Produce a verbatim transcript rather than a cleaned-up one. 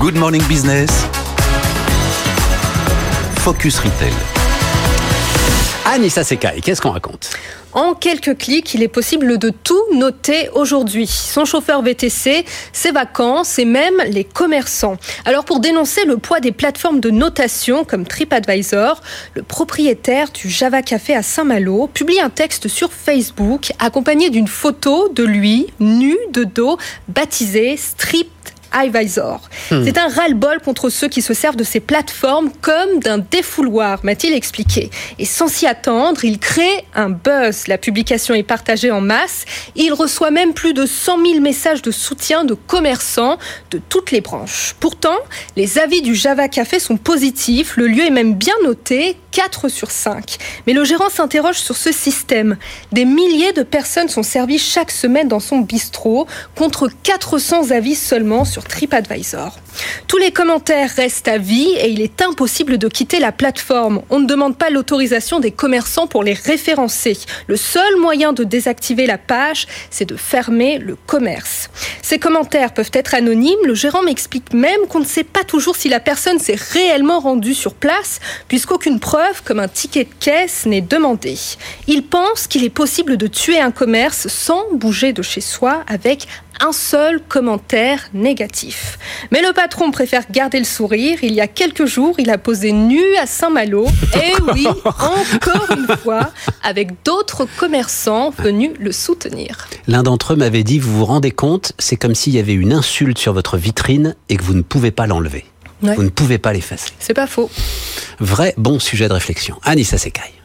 Good Morning Business, Focus Retail. Anissa Sécaille, qu'est-ce qu'on raconte ? En quelques clics, il est possible de tout noter aujourd'hui. Son chauffeur V T C, ses vacances et même les commerçants. Alors pour dénoncer le poids des plateformes de notation comme TripAdvisor, le propriétaire du Java Café à Saint-Malo publie un texte sur Facebook accompagné d'une photo de lui, nu de dos, baptisé « Strip ». Advisor. Hmm. C'est un ras-le-bol contre ceux qui se servent de ces plateformes comme d'un défouloir, m'a-t-il expliqué. Et sans s'y attendre, il crée un buzz. La publication est partagée en masse. Il reçoit même plus de cent mille messages de soutien de commerçants de toutes les branches. Pourtant, les avis du Java Café sont positifs. Le lieu est même bien noté, quatre sur cinq. Mais le gérant s'interroge sur ce système. Des milliers de personnes sont servies chaque semaine dans son bistrot, contre quatre cents avis seulement sur TripAdvisor. Tous les commentaires restent à vie et il est impossible de quitter la plateforme. On ne demande pas l'autorisation des commerçants pour les référencer. Le seul moyen de désactiver la page, c'est de fermer le commerce. Ces commentaires peuvent être anonymes. Le gérant m'explique même qu'on ne sait pas toujours si la personne s'est réellement rendue sur place, puisqu'aucune preuve, comme un ticket de caisse, n'est demandée. Il pense qu'il est possible de tuer un commerce sans bouger de chez soi avec un seul commentaire négatif. Mais le patron préfère garder le sourire. Il y a quelques jours, il a posé nu à Saint-Malo. Et oui, encore une fois, avec d'autres commerçants venus le soutenir. L'un d'entre eux m'avait dit, vous vous rendez compte, c'est comme s'il y avait une insulte sur votre vitrine et que vous ne pouvez pas l'enlever. Ouais. Vous ne pouvez pas l'effacer. C'est pas faux. Vrai bon sujet de réflexion. Anissa Sécaille.